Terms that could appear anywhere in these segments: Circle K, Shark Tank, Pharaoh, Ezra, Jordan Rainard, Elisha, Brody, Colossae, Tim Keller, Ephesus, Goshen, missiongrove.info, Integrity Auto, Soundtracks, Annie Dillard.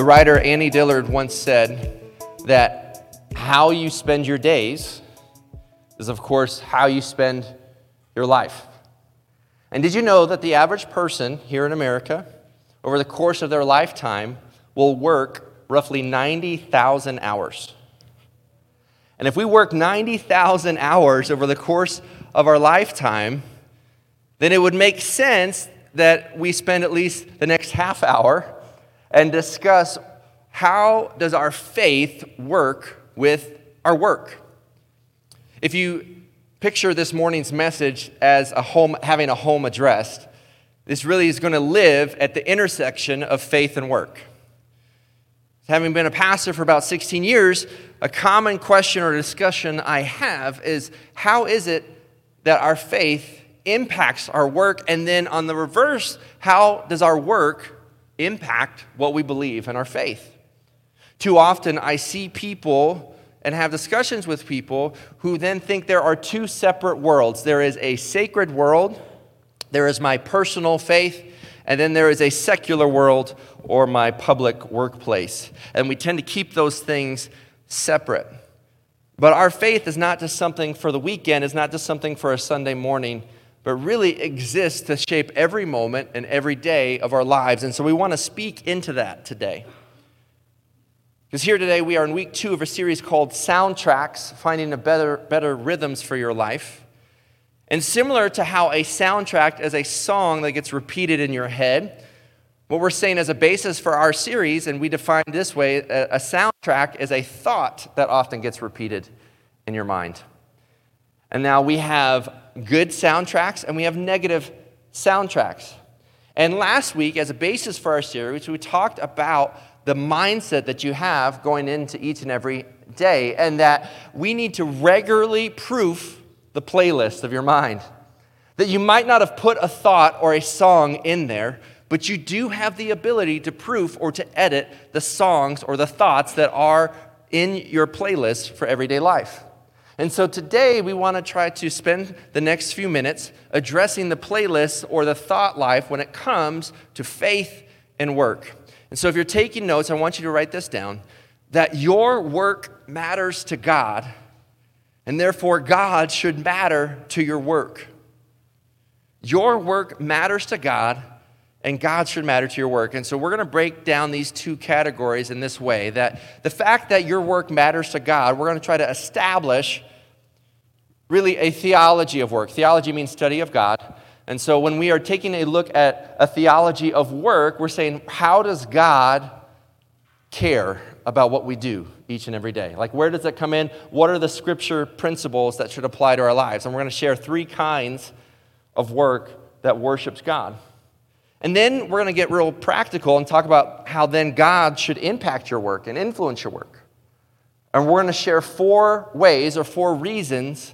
The writer Annie Dillard once said that how you spend your days is, of course, how you spend your life. And did you know that the average person here in America, over the course of their lifetime, will work roughly 90,000 hours? And if we work 90,000 hours over the course of our lifetime, then it would make sense that we spend at least the next half hour and discuss how does our faith work with our work. If you picture this morning's message as a home, having a home addressed, this really is going to live at the intersection of faith and work. Having been a pastor for about 16 years, a common question or discussion I have is, how is it that our faith impacts our work? And then on the reverse, how does our work impact what we believe in our faith? Too often I see people and have discussions with people who then think there are two separate worlds. There is a sacred world, there is my personal faith, and then there is a secular world or my public workplace. And we tend to keep those things separate. But our faith is not just something for the weekend, it's not just something for a Sunday morning, but really exists to shape every moment and every day of our lives. And so we want to speak into that today. Because here today we are in week 2 of a series called Soundtracks, Finding a Better Rhythms for Your Life. And similar to how a soundtrack is a song that gets repeated in your head, what we're saying as a basis for our series, and we define it this way, a soundtrack is a thought that often gets repeated in your mind. And now we have good soundtracks and we have negative soundtracks. And last week, as a basis for our series, we talked about the mindset that you have going into each and every day, and that we need to regularly proof the playlist of your mind. That you might not have put a thought or a song in there, but you do have the ability to proof or to edit the songs or the thoughts that are in your playlist for everyday life. And so today we want to try to spend the next few minutes addressing the playlist or the thought life when it comes to faith and work. And so if you're taking notes, I want you to write this down, that your work matters to God, and therefore, God should matter to your work. Your work matters to God, and God should matter to your work. And so we're going to break down these two categories in this way, that the fact that your work matters to God, we're going to try to establish really a theology of work. Theology means study of God. And so when we are taking a look at a theology of work, we're saying, how does God care about what we do each and every day? Like, where does that come in? What are the scripture principles that should apply to our lives? And we're going to share 3 kinds of work that worships God. And then we're going to get real practical and talk about how then God should impact your work and influence your work. And we're going to share 4 ways or 4 reasons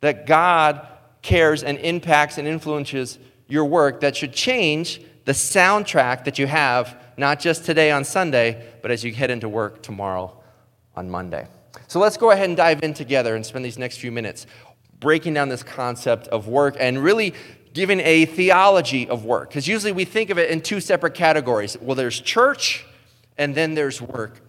that God cares and impacts and influences your work that should change the soundtrack that you have, not just today on Sunday, but as you head into work tomorrow on Monday. So let's go ahead and dive in together and spend these next few minutes breaking down this concept of work and really giving a theology of work. Because usually we think of it in 2 separate categories. Well, there's church and then there's work.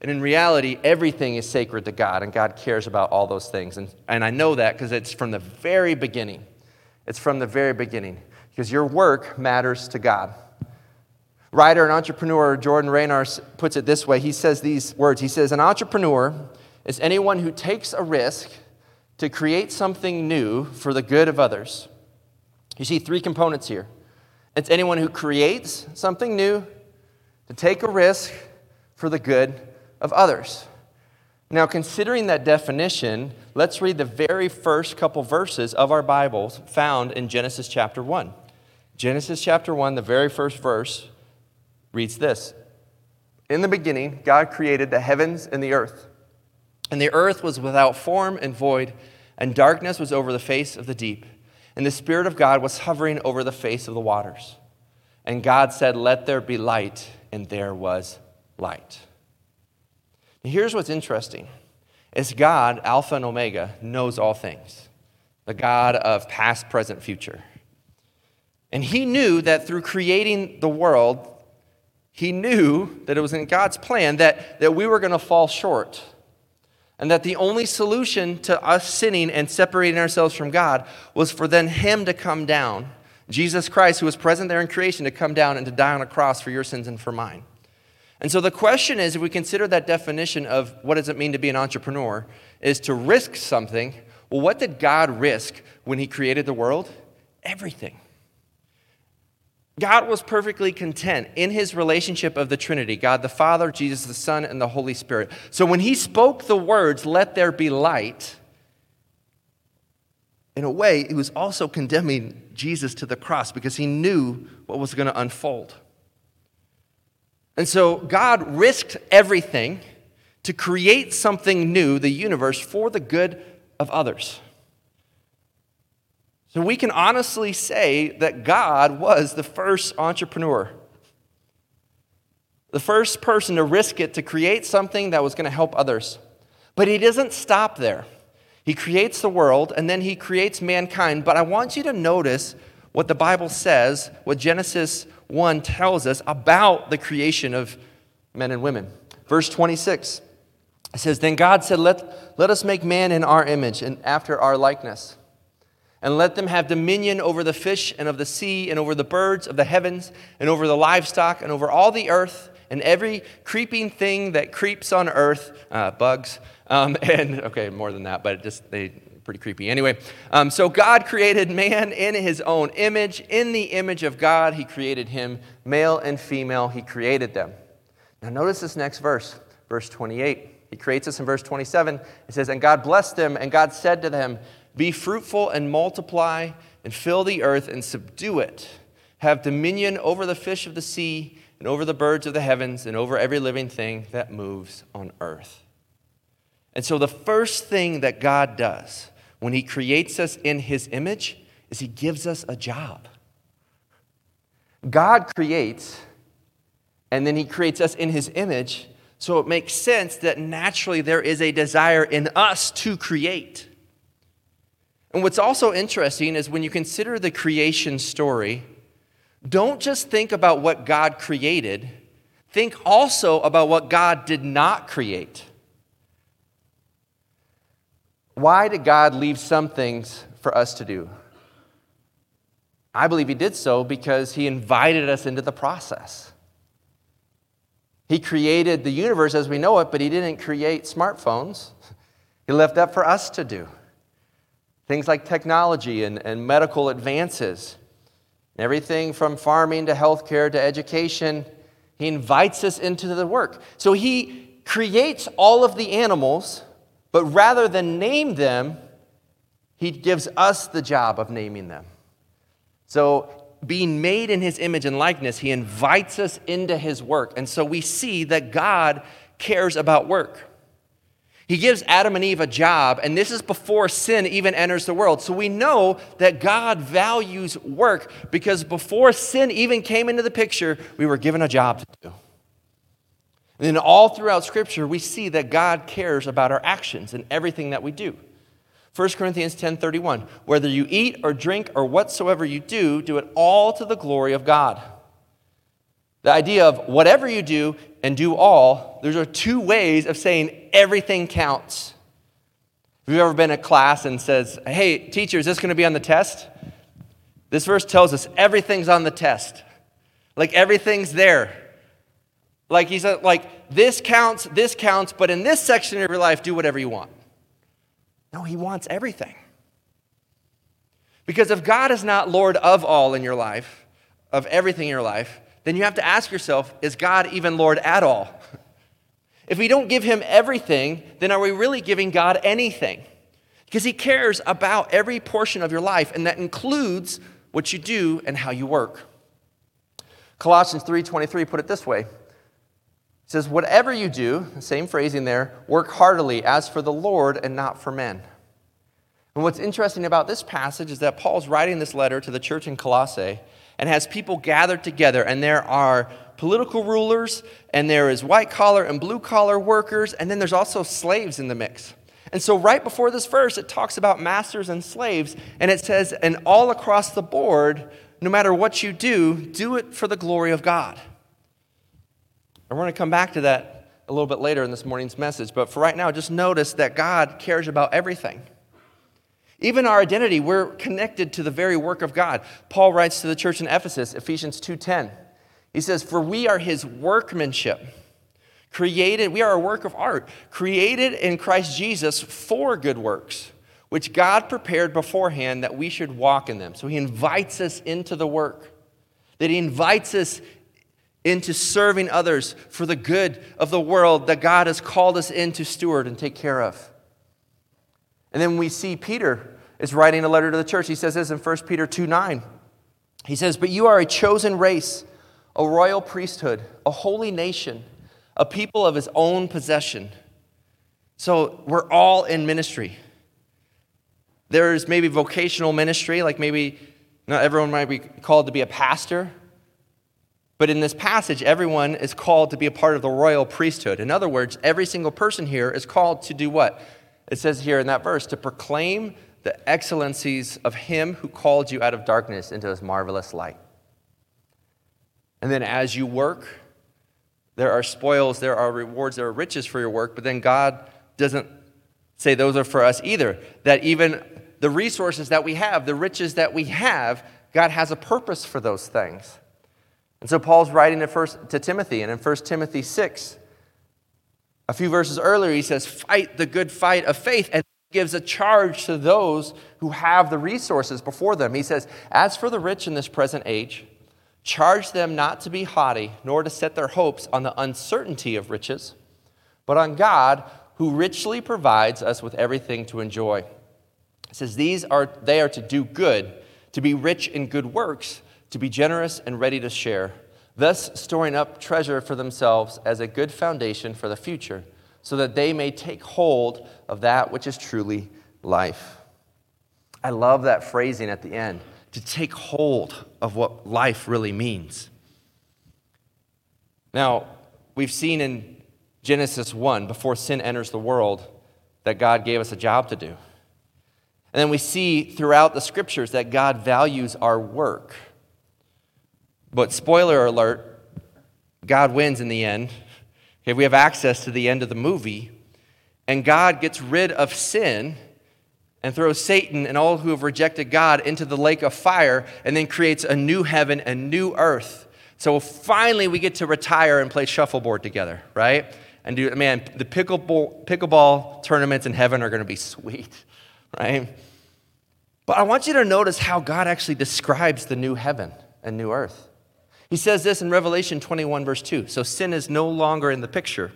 And in reality, everything is sacred to God, and God cares about all those things. And I know that because it's from the very beginning. It's from the very beginning. Because your work matters to God. Writer and entrepreneur Jordan Rainard puts it this way. He says these words. He says, an entrepreneur is anyone who takes a risk to create something new for the good of others. You see 3 components here. It's anyone who creates something new to take a risk for the good of others. Now, considering that definition, let's read the very first couple verses of our Bibles found in Genesis chapter 1. Genesis chapter 1, the very first verse, reads this. In the beginning, God created the heavens and the earth. And the earth was without form and void, and darkness was over the face of the deep. And the Spirit of God was hovering over the face of the waters. And God said, let there be light, and there was light. Now, here's what's interesting. It's God, Alpha and Omega, knows all things. The God of past, present, future. And he knew that through creating the world, He knew that it was in God's plan that we were going to fall short, and that the only solution to us sinning and separating ourselves from God was for then him to come down, Jesus Christ, who was present there in creation, to come down and to die on a cross for your sins and for mine. And so the question is, if we consider that definition of what does it mean to be an entrepreneur, is to risk something. Well, what did God risk when he created the world? Everything. God was perfectly content in his relationship of the Trinity, God the Father, Jesus the Son, and the Holy Spirit. So when he spoke the words, let there be light, in a way, he was also condemning Jesus to the cross because he knew what was going to unfold. And so God risked everything to create something new, the universe, for the good of others. So we can honestly say that God was the first entrepreneur, the first person to risk it to create something that was going to help others. But he doesn't stop there. He creates the world, and then he creates mankind. But I want you to notice what the Bible says, what Genesis 1 tells us about the creation of men and women. Verse 26, it says, Then God said, let us make man in our image and after our likeness, and let them have dominion over the fish and of the sea and over the birds of the heavens and over the livestock and over all the earth and every creeping thing that creeps on earth, bugs, and okay, more than that, but they're pretty creepy. Anyway, so God created man in his own image. In the image of God, he created him. Male and female, he created them. Now notice this next verse, verse 28. He creates us in verse 27. It says, And God blessed them, and God said to them, Be fruitful and multiply and fill the earth and subdue it. Have dominion over the fish of the sea and over the birds of the heavens and over every living thing that moves on earth. And so the first thing that God does when he creates us in his image is he gives us a job. God creates, and then he creates us in his image, so it makes sense that naturally there is a desire in us to create. And what's also interesting is when you consider the creation story, don't just think about what God created, think also about what God did not create. Why did God leave some things for us to do? I believe he did so because he invited us into the process. He created the universe as we know it, but he didn't create smartphones. He left that for us to do. Things like technology and medical advances, everything from farming to healthcare to education, he invites us into the work. So he creates all of the animals, but rather than name them, he gives us the job of naming them. So being made in his image and likeness, he invites us into his work. And so we see that God cares about work. He gives Adam and Eve a job, and this is before sin even enters the world. So we know that God values work because before sin even came into the picture, we were given a job to do. And then all throughout Scripture, we see that God cares about our actions and everything that we do. 1 Corinthians 10:31, whether you eat or drink or whatsoever you do, do it all to the glory of God. The idea of whatever you do and do all, those are two ways of saying everything counts. If you've ever been in a class and says, hey, teacher, is this going to be on the test? This verse tells us everything's on the test. Like everything's there. Like he said, like this counts, but in this section of your life, do whatever you want. No, he wants everything. Because if God is not Lord of all in your life, of everything in your life, then you have to ask yourself, is God even Lord at all? If we don't give him everything, then are we really giving God anything? Because he cares about every portion of your life, and that includes what you do and how you work. Colossians 3:23 put it this way. It says, whatever you do, the same phrasing there, work heartily as for the Lord and not for men. And what's interesting about this passage is that Paul's writing this letter to the church in Colossae, and has people gathered together, and there are political rulers, and there is white-collar and blue-collar workers, and then there's also slaves in the mix. And so right before this verse, it talks about masters and slaves, and it says, and all across the board, no matter what you do, do it for the glory of God. And we're going to come back to that a little bit later in this morning's message. But for right now, just notice that God cares about everything. Even our identity, we're connected to the very work of God. Paul writes to the church in Ephesus, Ephesians 2:10. He says, "For we are his workmanship, created, we are a work of art, created in Christ Jesus for good works, which God prepared beforehand that we should walk in them." So he invites us into the work, that he invites us into serving others for the good of the world that God has called us in to steward and take care of. And then we see Peter is writing a letter to the church. He says this in 1 Peter 2:9. He says, "But you are a chosen race, a royal priesthood, a holy nation, a people of his own possession." So we're all in ministry. There's maybe vocational ministry, like maybe not everyone might be called to be a pastor. But in this passage, everyone is called to be a part of the royal priesthood. In other words, every single person here is called to do what? It says here in that verse, to proclaim the excellencies of him who called you out of darkness into his marvelous light. And then as you work, there are spoils, there are rewards, there are riches for your work, but then God doesn't say those are for us either. That even the resources that we have, the riches that we have, God has a purpose for those things. And so Paul's writing to Timothy, and in 1 Timothy 6, a few verses earlier, he says, "Fight the good fight of faith," and gives a charge to those who have the resources before them. He says, "As for the rich in this present age, charge them not to be haughty, nor to set their hopes on the uncertainty of riches, but on God, who richly provides us with everything to enjoy." It says, they are to do good, to be rich in good works, to be generous and ready to share, thus storing up treasure for themselves as a good foundation for the future, so that they may take hold of that which is truly life. I love that phrasing at the end, to take hold of what life really means. Now, we've seen in Genesis 1, before sin enters the world, that God gave us a job to do. And then we see throughout the scriptures that God values our work. But spoiler alert, God wins in the end. Okay, we have access to the end of the movie, and God gets rid of sin and throws Satan and all who have rejected God into the lake of fire, and then creates a new heaven and new earth. So finally we get to retire and play shuffleboard together, right? And the pickleball tournaments in heaven are going to be sweet, right? But I want you to notice how God actually describes the new heaven and new earth. He says this in Revelation 21, verse 2. So sin is no longer in the picture.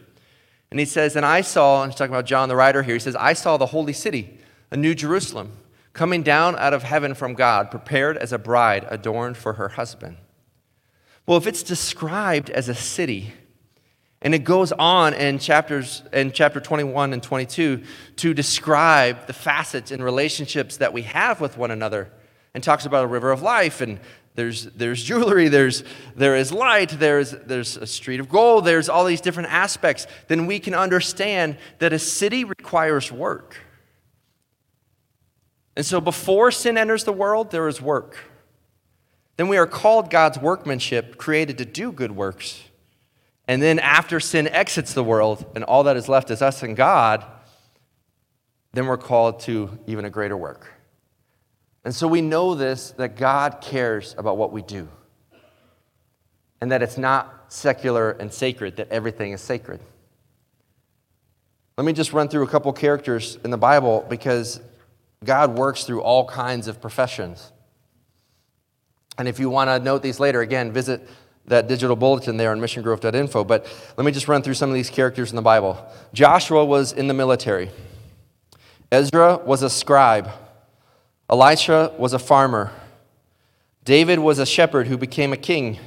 And he says, "And I saw," and he's talking about John the writer here, he says, "I saw the holy city, a new Jerusalem, coming down out of heaven from God, prepared as a bride adorned for her husband." Well, if it's described as a city, and it goes on in chapter 21 and 22 to describe the facets and relationships that we have with one another, and talks about a river of life, and there's jewelry, there is light, there's a street of gold, there's all these different aspects, then we can understand that a city requires work. And so before sin enters the world, there is work. Then we are called God's workmanship, created to do good works. And then after sin exits the world, and all that is left is us and God, then we're called to even a greater work. And so we know this, that God cares about what we do, and that it's not secular and sacred, that everything is sacred. Let me just run through a couple characters in the Bible, because God works through all kinds of professions. And if you want to note these later, again, visit that digital bulletin there on missiongrove.info. But let me just run through some of these characters in the Bible. Joshua was in the military. Ezra was a scribe. Elisha was a farmer. David was a shepherd who became a king.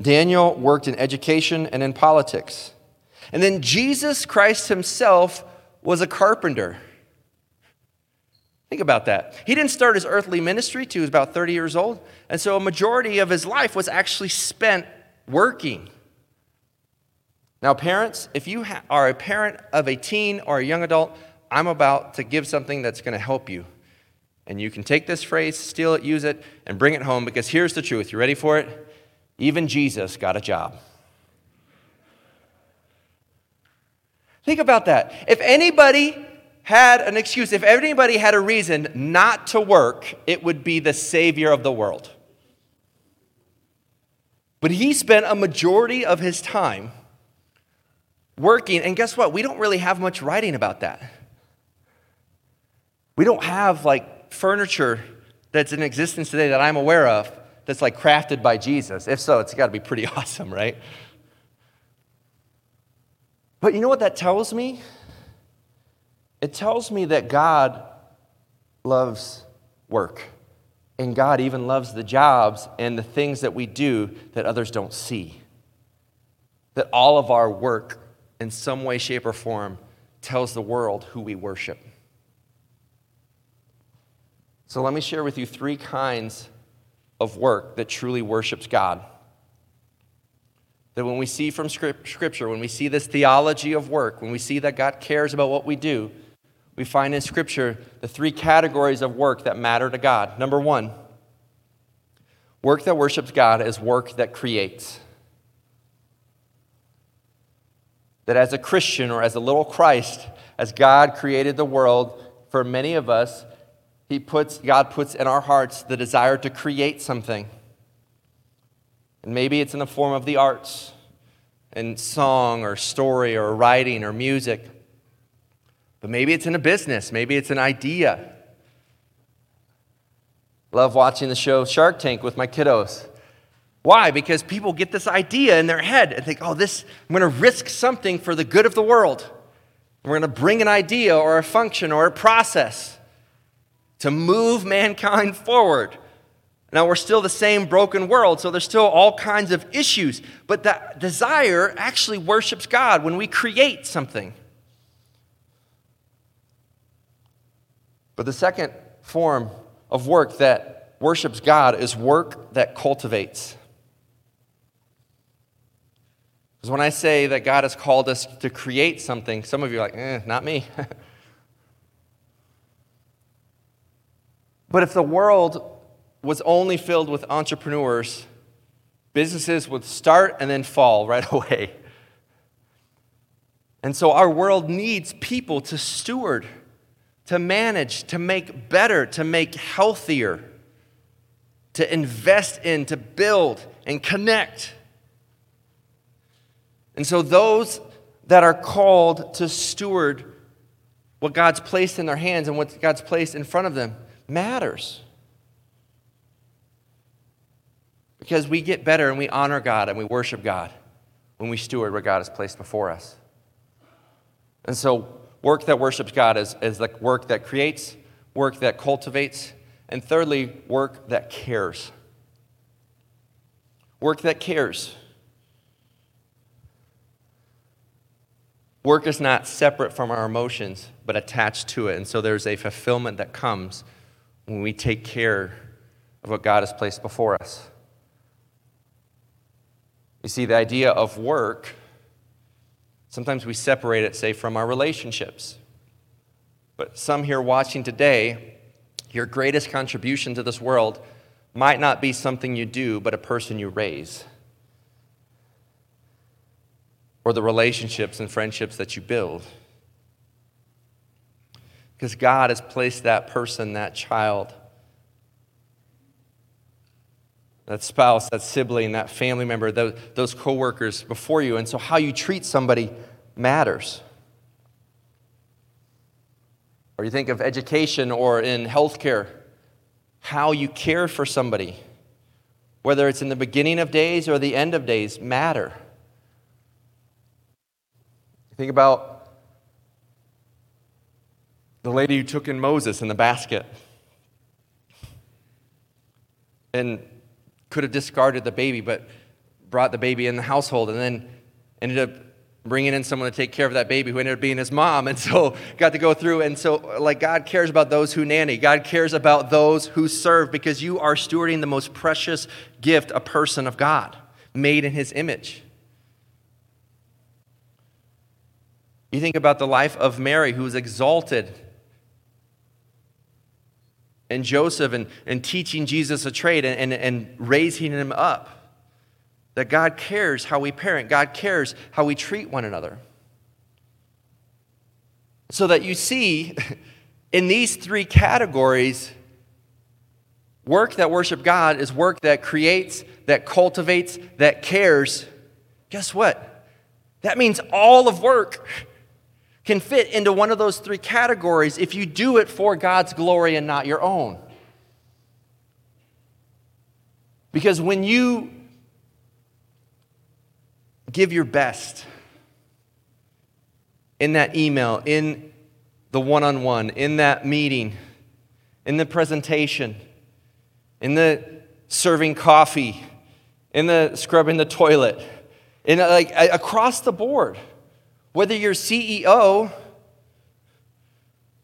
Daniel worked in education and in politics. And then Jesus Christ himself was a carpenter. Think about that. He didn't start his earthly ministry till he was about 30 years old. And so a majority of his life was actually spent working. Now, parents, if you are a parent of a teen or a young adult, I'm about to give something that's going to help you. And you can take this phrase, steal it, use it, and bring it home, because here's the truth. You ready for it? Even Jesus got a job. Think about that. If anybody had an excuse, if anybody had a reason not to work, it would be the Savior of the world. But he spent a majority of his time working, and guess what? We don't really have much writing about that. We don't have like furniture that's in existence today that I'm aware of that's like crafted by Jesus. If so, it's got to be pretty awesome, right? But you know what that tells me? It tells me that God loves work, and God even loves the jobs and the things that we do that others don't see. That all of our work in some way, shape, or form tells the world who we worship. So let me share with you three kinds of work that truly worships God. That when we see from Scripture, when we see this theology of work, when we see that God cares about what we do, we find in Scripture the three categories of work that matter to God. Number one, work that worships God is work that creates. That as a Christian or as a little Christ, as God created the world, for many of us, God puts in our hearts the desire to create something. And maybe it's in the form of the arts, in song or story or writing or music. But maybe it's in a business. Maybe it's an idea. Love watching the show Shark Tank with my kiddos. Why? Because people get this idea in their head and think, oh, I'm going to risk something for the good of the world. We're going to bring an idea or a function or a process to move mankind forward. Now, we're still the same broken world, so there's still all kinds of issues. But that desire actually worships God when we create something. But the second form of work that worships God is work that cultivates. Because when I say that God has called us to create something, some of you are like, not me. But if the world was only filled with entrepreneurs, businesses would start and then fall right away. And so our world needs people to steward, to manage, to make better, to make healthier, to invest in, to build and connect. And so those that are called to steward what God's placed in their hands and what God's placed in front of them matters. Because we get better and we honor God and we worship God when we steward what God has placed before us. And so work that worships God is the work that creates, work that cultivates, and thirdly, work that cares. Work that cares. Work is not separate from our emotions, but attached to it. And so there's a fulfillment that comes when we take care of what God has placed before us. You see, the idea of work, sometimes we separate it, say, from our relationships. But some here watching today, your greatest contribution to this world might not be something you do, but a person you raise. Or the relationships and friendships that you build. Because God has placed that person, that child, that spouse, that sibling, that family member, those co-workers before you. And so how you treat somebody matters. Or you think of education or in healthcare, how you care for somebody, whether it's in the beginning of days or the end of days, matter. Think about the lady who took in Moses in the basket. And could have discarded the baby, but brought the baby in the household and then ended up bringing in someone to take care of that baby who ended up being his mom. And so got to go through. And so, like, God cares about those who nanny. God cares about those who serve, because you are stewarding the most precious gift, a person of God, made in his image. You think about the life of Mary, who was exalted, and Joseph, and teaching Jesus a trade and raising him up, that God cares how we parent. God cares how we treat one another. So that you see in these three categories, work that worship God is work that creates, that cultivates, that cares. Guess what? That means all of work can fit into one of those three categories if you do it for God's glory and not your own. Because when you give your best in that email, in the one-on-one, in that meeting, in the presentation, in the serving coffee, in the scrubbing the toilet, in like across the board, whether you're CEO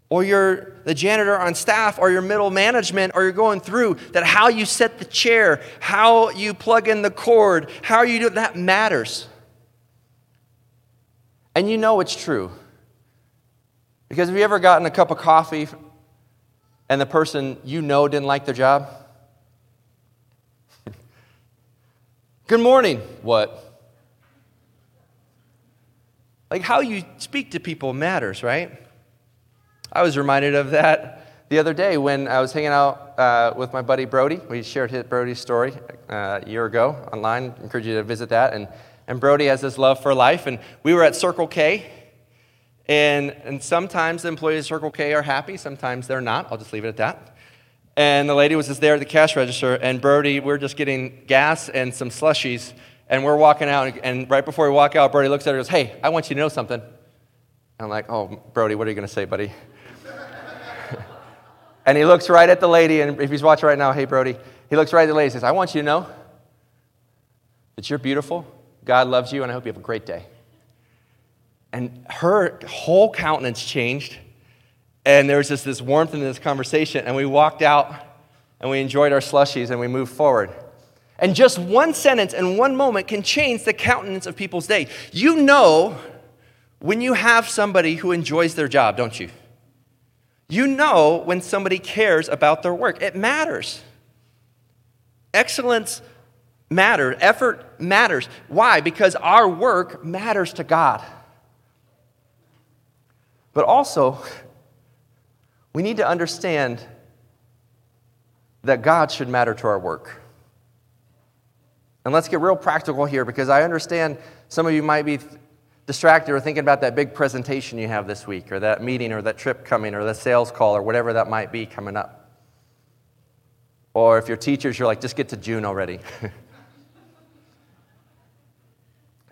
or you're the janitor on staff or you're middle management or you're going through, that how you set the chair, how you plug in the cord, how you do that matters. And you know it's true. Because have you ever gotten a cup of coffee and the person you know didn't like their job? Good morning. What? Like how you speak to people matters, right? I was reminded of that the other day when I was hanging out with my buddy Brody. We shared Brody's story a year ago online. I encourage you to visit that. And Brody has this love for life. And we were at Circle K. And sometimes the employees of Circle K are happy. Sometimes they're not. I'll just leave it at that. And the lady was just there at the cash register, and Brody, we're just getting gas and some slushies, and we're walking out, and right before we walk out, Brody looks at her and goes, "Hey, I want you to know something." And I'm like, "Oh, Brody, what are you going to say, buddy?" And he looks right at the lady, and if he's watching right now, hey, Brody, he looks right at the lady and says, "I want you to know that you're beautiful, God loves you, and I hope you have a great day." And her whole countenance changed. And there was just this warmth in this conversation, and we walked out, and we enjoyed our slushies, and we moved forward. And just one sentence and one moment can change the countenance of people's day. You know when you have somebody who enjoys their job, don't you? You know when somebody cares about their work. It matters. Excellence matters. Effort matters. Why? Because our work matters to God. But also, we need to understand that God should matter to our work. And let's get real practical here, because I understand some of you might be distracted or thinking about that big presentation you have this week, or that meeting, or that trip coming, or that sales call, or whatever that might be coming up. Or if you're teachers, you're like, just get to June already.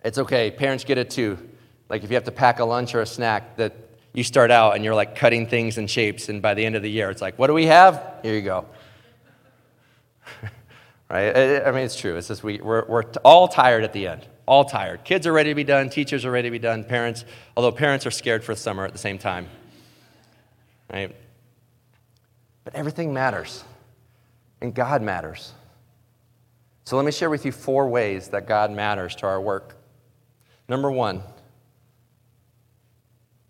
It's okay. Parents get it too. Like if you have to pack a lunch or a snack, that you start out and you're like cutting things and shapes, and by the end of the year, it's like, what do we have? Here you go. Right? I mean, it's true. It's just we're all tired at the end. All tired. Kids are ready to be done. Teachers are ready to be done. Parents, although parents are scared for summer at the same time. Right? But everything matters. And God matters. So let me share with you 4 ways that God matters to our work. Number 1.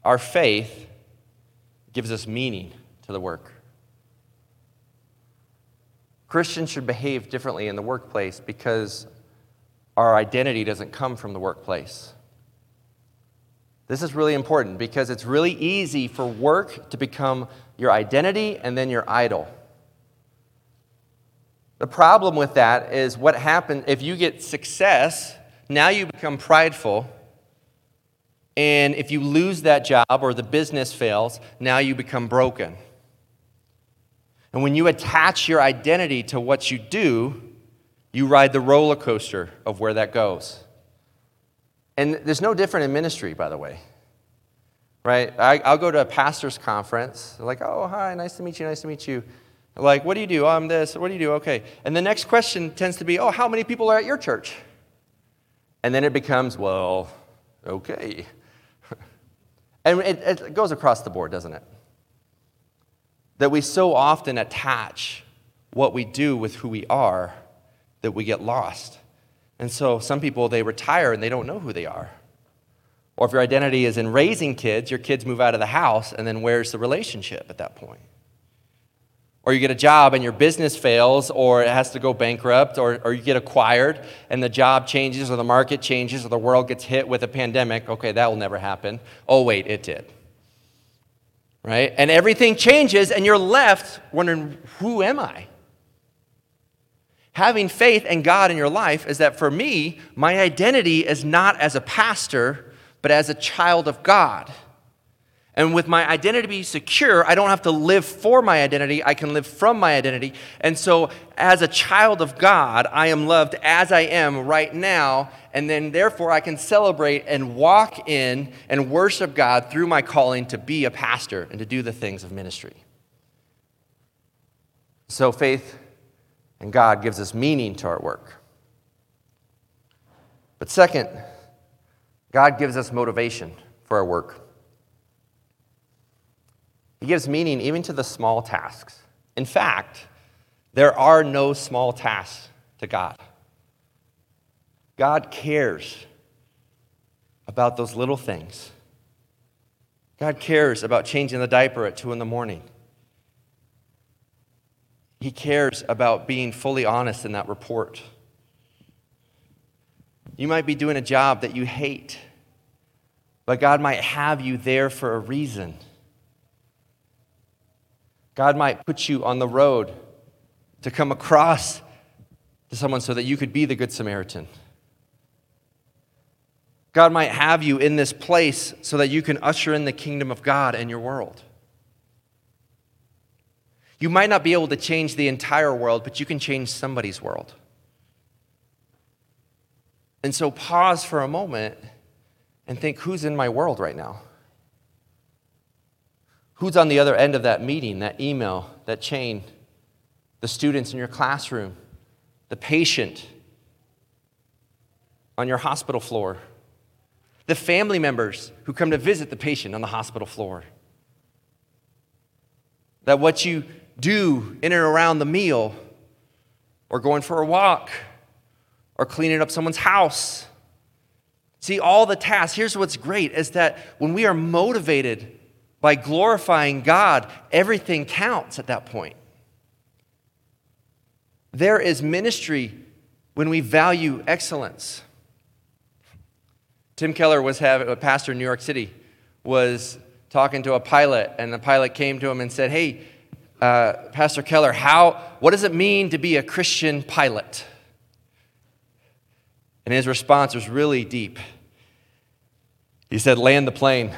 Our faith gives us meaning to the work. Christians should behave differently in the workplace because our identity doesn't come from the workplace. This is really important because it's really easy for work to become your identity and then your idol. The problem with that is what happens if you get success, now you become prideful. And if you lose that job or the business fails, now you become broken. And when you attach your identity to what you do, you ride the roller coaster of where that goes. And there's no different in ministry, by the way. Right? I'll go to a pastor's conference. They're like, "Oh, hi, nice to meet you, nice to meet you." I'm like, "What do you do?" "Oh, I'm this." "What do you do?" "Okay." And the next question tends to be, "Oh, how many people are at your church?" And then it becomes, well, okay. And it goes across the board, doesn't it? That we so often attach what we do with who we are that we get lost. And so some people, they retire and they don't know who they are. Or if your identity is in raising kids, your kids move out of the house, and then where's the relationship at that point? Or you get a job and your business fails, or it has to go bankrupt, or you get acquired and the job changes, or the market changes, or the world gets hit with a pandemic. Okay, that will never happen. Oh, wait, it did. right? And everything changes, and you're left wondering, who am I? Having faith in God in your life is that for me, my identity is not as a pastor, but as a child of God. And with my identity being secure, I don't have to live for my identity. I can live from my identity. And so as a child of God, I am loved as I am right now. And then therefore, I can celebrate and walk in and worship God through my calling to be a pastor and to do the things of ministry. So faith in God gives us meaning to our work. But second, God gives us motivation for our work. He gives meaning even to the small tasks. In fact, there are no small tasks to God. God cares about those little things. God cares about changing the diaper at 2 a.m. He cares about being fully honest in that report. You might be doing a job that you hate, but God might have you there for a reason. God might put you on the road to come across to someone so that you could be the Good Samaritan. God might have you in this place so that you can usher in the kingdom of God in your world. You might not be able to change the entire world, but you can change somebody's world. And so pause for a moment and think, who's in my world right now? Who's on the other end of that meeting, that email, that chain? The students in your classroom, the patient on your hospital floor, the family members who come to visit the patient on the hospital floor. That what you do in and around the meal, or going for a walk, or cleaning up someone's house. See, all the tasks. Here's what's great is that when we are motivated by glorifying God, everything counts at that point. There is ministry when we value excellence. Tim Keller was a pastor in New York City, was talking to a pilot, and the pilot came to him and said, "Hey, Pastor Keller, what does it mean to be a Christian pilot?" And his response was really deep. He said, "Land the plane."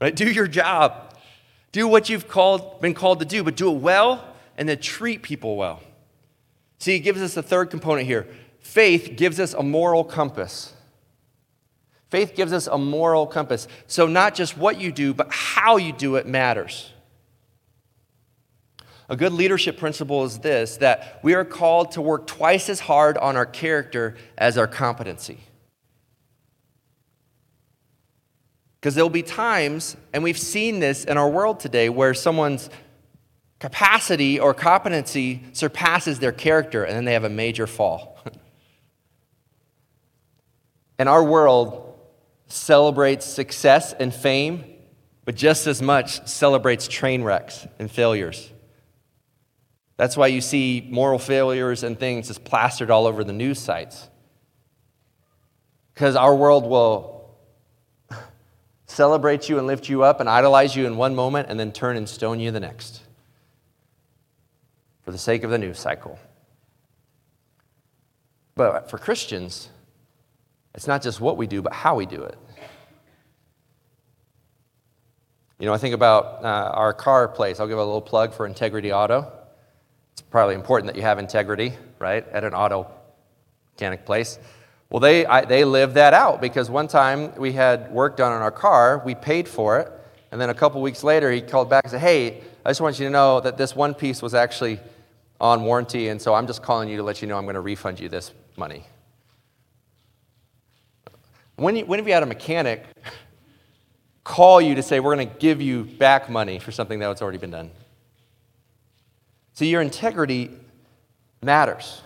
Right? Do your job. Do what you've been called to do, but do it well and then treat people well. See, it gives us the third component here. Faith gives us a moral compass. Faith gives us a moral compass. So not just what you do, but how you do it matters. A good leadership principle is this, that we are called to work twice as hard on our character as our competency. Because there'll be times, and we've seen this in our world today, where someone's capacity or competency surpasses their character, and then they have a major fall. And our world celebrates success and fame, but just as much celebrates train wrecks and failures. That's why you see moral failures and things just plastered all over the news sites. Because our world will celebrate you and lift you up and idolize you in one moment and then turn and stone you the next for the sake of the news cycle. But for Christians, it's not just what we do, but how we do it. You know, I think about our car place. I'll give a little plug for Integrity Auto. It's probably important that you have integrity, right, at an auto mechanic place. Well, they lived that out because one time we had work done on our car, we paid for it, and then a couple weeks later he called back and said, "Hey, I just want you to know that this one piece was actually on warranty, and so I'm just calling you to let you know I'm going to refund you this money." When have you had a mechanic call you to say, "We're going to give you back money for something that's already been done"? So your integrity matters.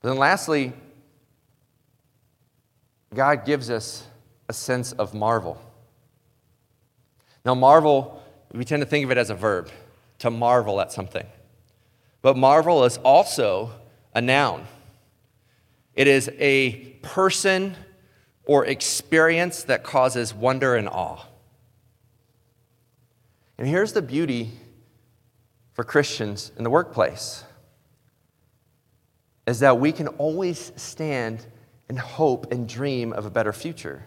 Then lastly, God gives us a sense of marvel. Now marvel, we tend to think of it as a verb, to marvel at something. But marvel is also a noun. It is a person or experience that causes wonder and awe. And here's the beauty for Christians in the workplace, is that we can always stand and hope and dream of a better future,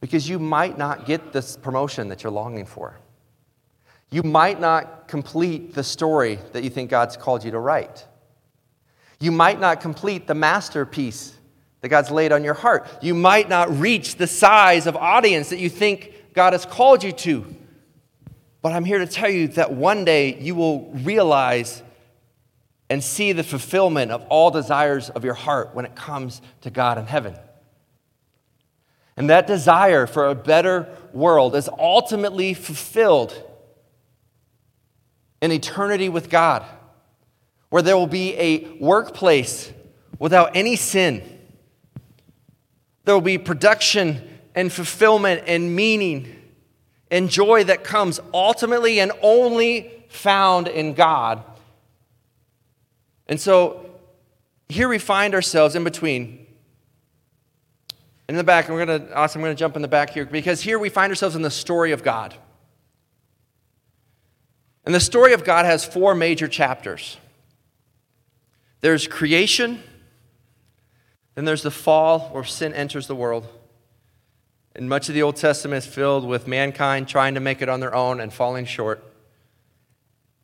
because you might not get this promotion that you're longing for. You might not complete the story that you think God's called you to write. You might not complete the masterpiece that God's laid on your heart. You might not reach the size of audience that you think God has called you to. But I'm here to tell you that one day you will realize and see the fulfillment of all desires of your heart when it comes to God in heaven. And that desire for a better world is ultimately fulfilled in eternity with God, where there will be a workplace without any sin. There will be production and fulfillment and meaning and joy that comes ultimately and only found in God. And so here we find ourselves in between, in the back, and I'm going to jump in the back here, because here we find ourselves in the story of God. And the story of God has four major chapters. There's creation, then there's the fall where sin enters the world. And much of the Old Testament is filled with mankind trying to make it on their own and falling short.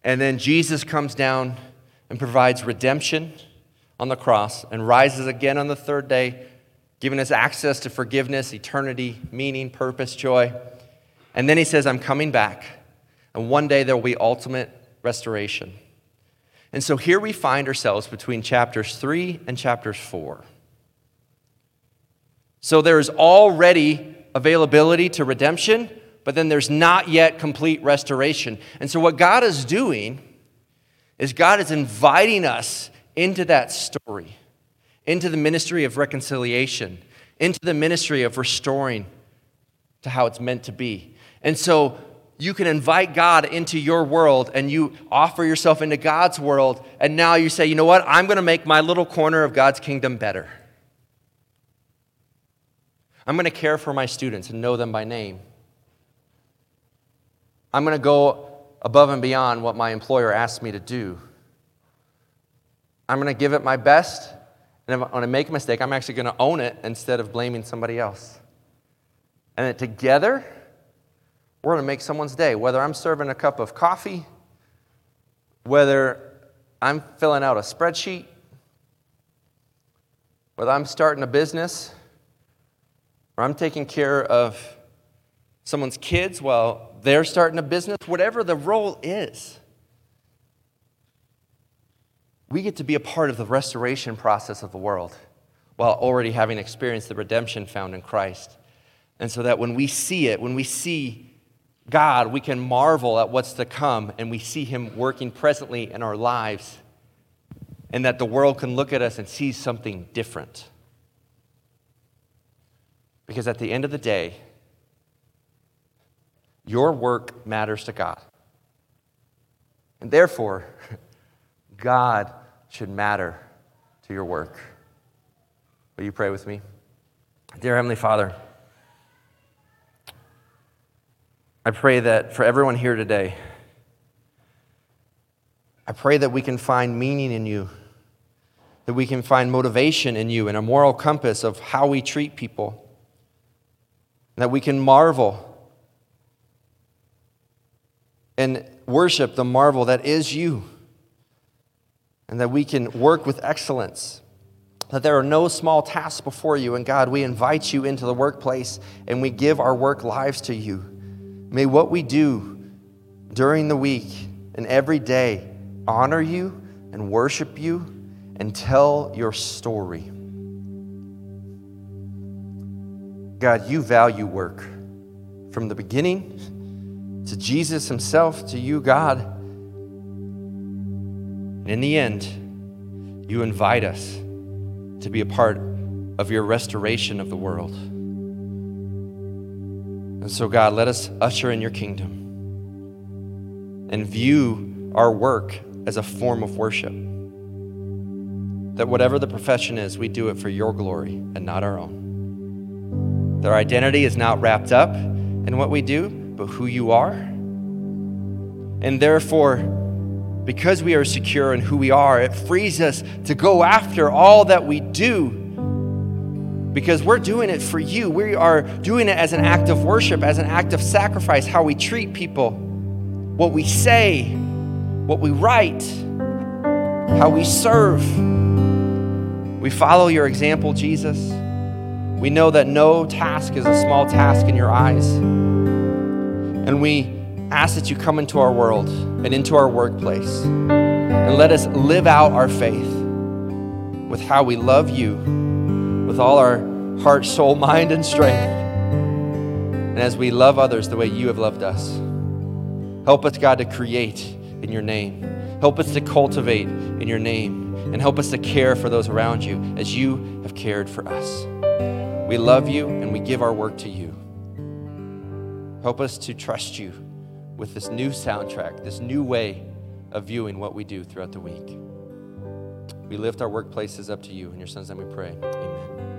And then Jesus comes down and provides redemption on the cross and rises again on the third day, giving us access to forgiveness, eternity, meaning, purpose, joy. And then he says, I'm coming back. And one day there will be ultimate restoration. And so here we find ourselves between chapters 3 and chapters 4. So there is already availability to redemption, but then there's not yet complete restoration. And so what God is doing is God is inviting us into that story, into the ministry of reconciliation, into the ministry of restoring to how it's meant to be. And so you can invite God into your world, and you offer yourself into God's world, and now you say, you know what, I'm going to make my little corner of God's kingdom better. I'm going to care for my students and know them by name. I'm going to go above and beyond what my employer asks me to do. I'm going to give it my best, and if I'm going to make a mistake, I'm actually going to own it instead of blaming somebody else. And that together, we're going to make someone's day, whether I'm serving a cup of coffee, whether I'm filling out a spreadsheet, whether I'm starting a business, or I'm taking care of someone's kids while they're starting a business, whatever the role is, we get to be a part of the restoration process of the world while already having experienced the redemption found in Christ. And so that when we see it, when we see God, we can marvel at what's to come, and we see him working presently in our lives, and that the world can look at us and see something different. Because at the end of the day, your work matters to God. And therefore, God should matter to your work. Will you pray with me? Dear Heavenly Father, I pray that for everyone here today, I pray that we can find meaning in you, that we can find motivation in you and a moral compass of how we treat people, that we can marvel and worship the marvel that is you, and that we can work with excellence, that there are no small tasks before you. And God, we invite you into the workplace, and we give our work lives to you. May what we do during the week and every day honor you and worship you and tell your story. God, you value work from the beginning to Jesus himself, to you, God. And in the end, you invite us to be a part of your restoration of the world. And so, God, let us usher in your kingdom and view our work as a form of worship. That whatever the profession is, we do it for your glory and not our own. that our identity is not wrapped up in what we do, but who you are. And therefore, because we are secure in who we are, it frees us to go after all that we do, because we're doing it for you. We are doing it as an act of worship, as an act of sacrifice, how we treat people, what we say, what we write, how we serve. We follow your example, Jesus. We know that no task is a small task in your eyes. And we ask that you come into our world and into our workplace and let us live out our faith with how we love you, with all our heart, soul, mind, and strength. And as we love others the way you have loved us, help us, God, to create in your name. Help us to cultivate in your name, and help us to care for those around you as you have cared for us. We love you and we give our work to you. Help us to trust you with this new soundtrack, this new way of viewing what we do throughout the week. We lift our workplaces up to you. In your son's name we pray. Amen.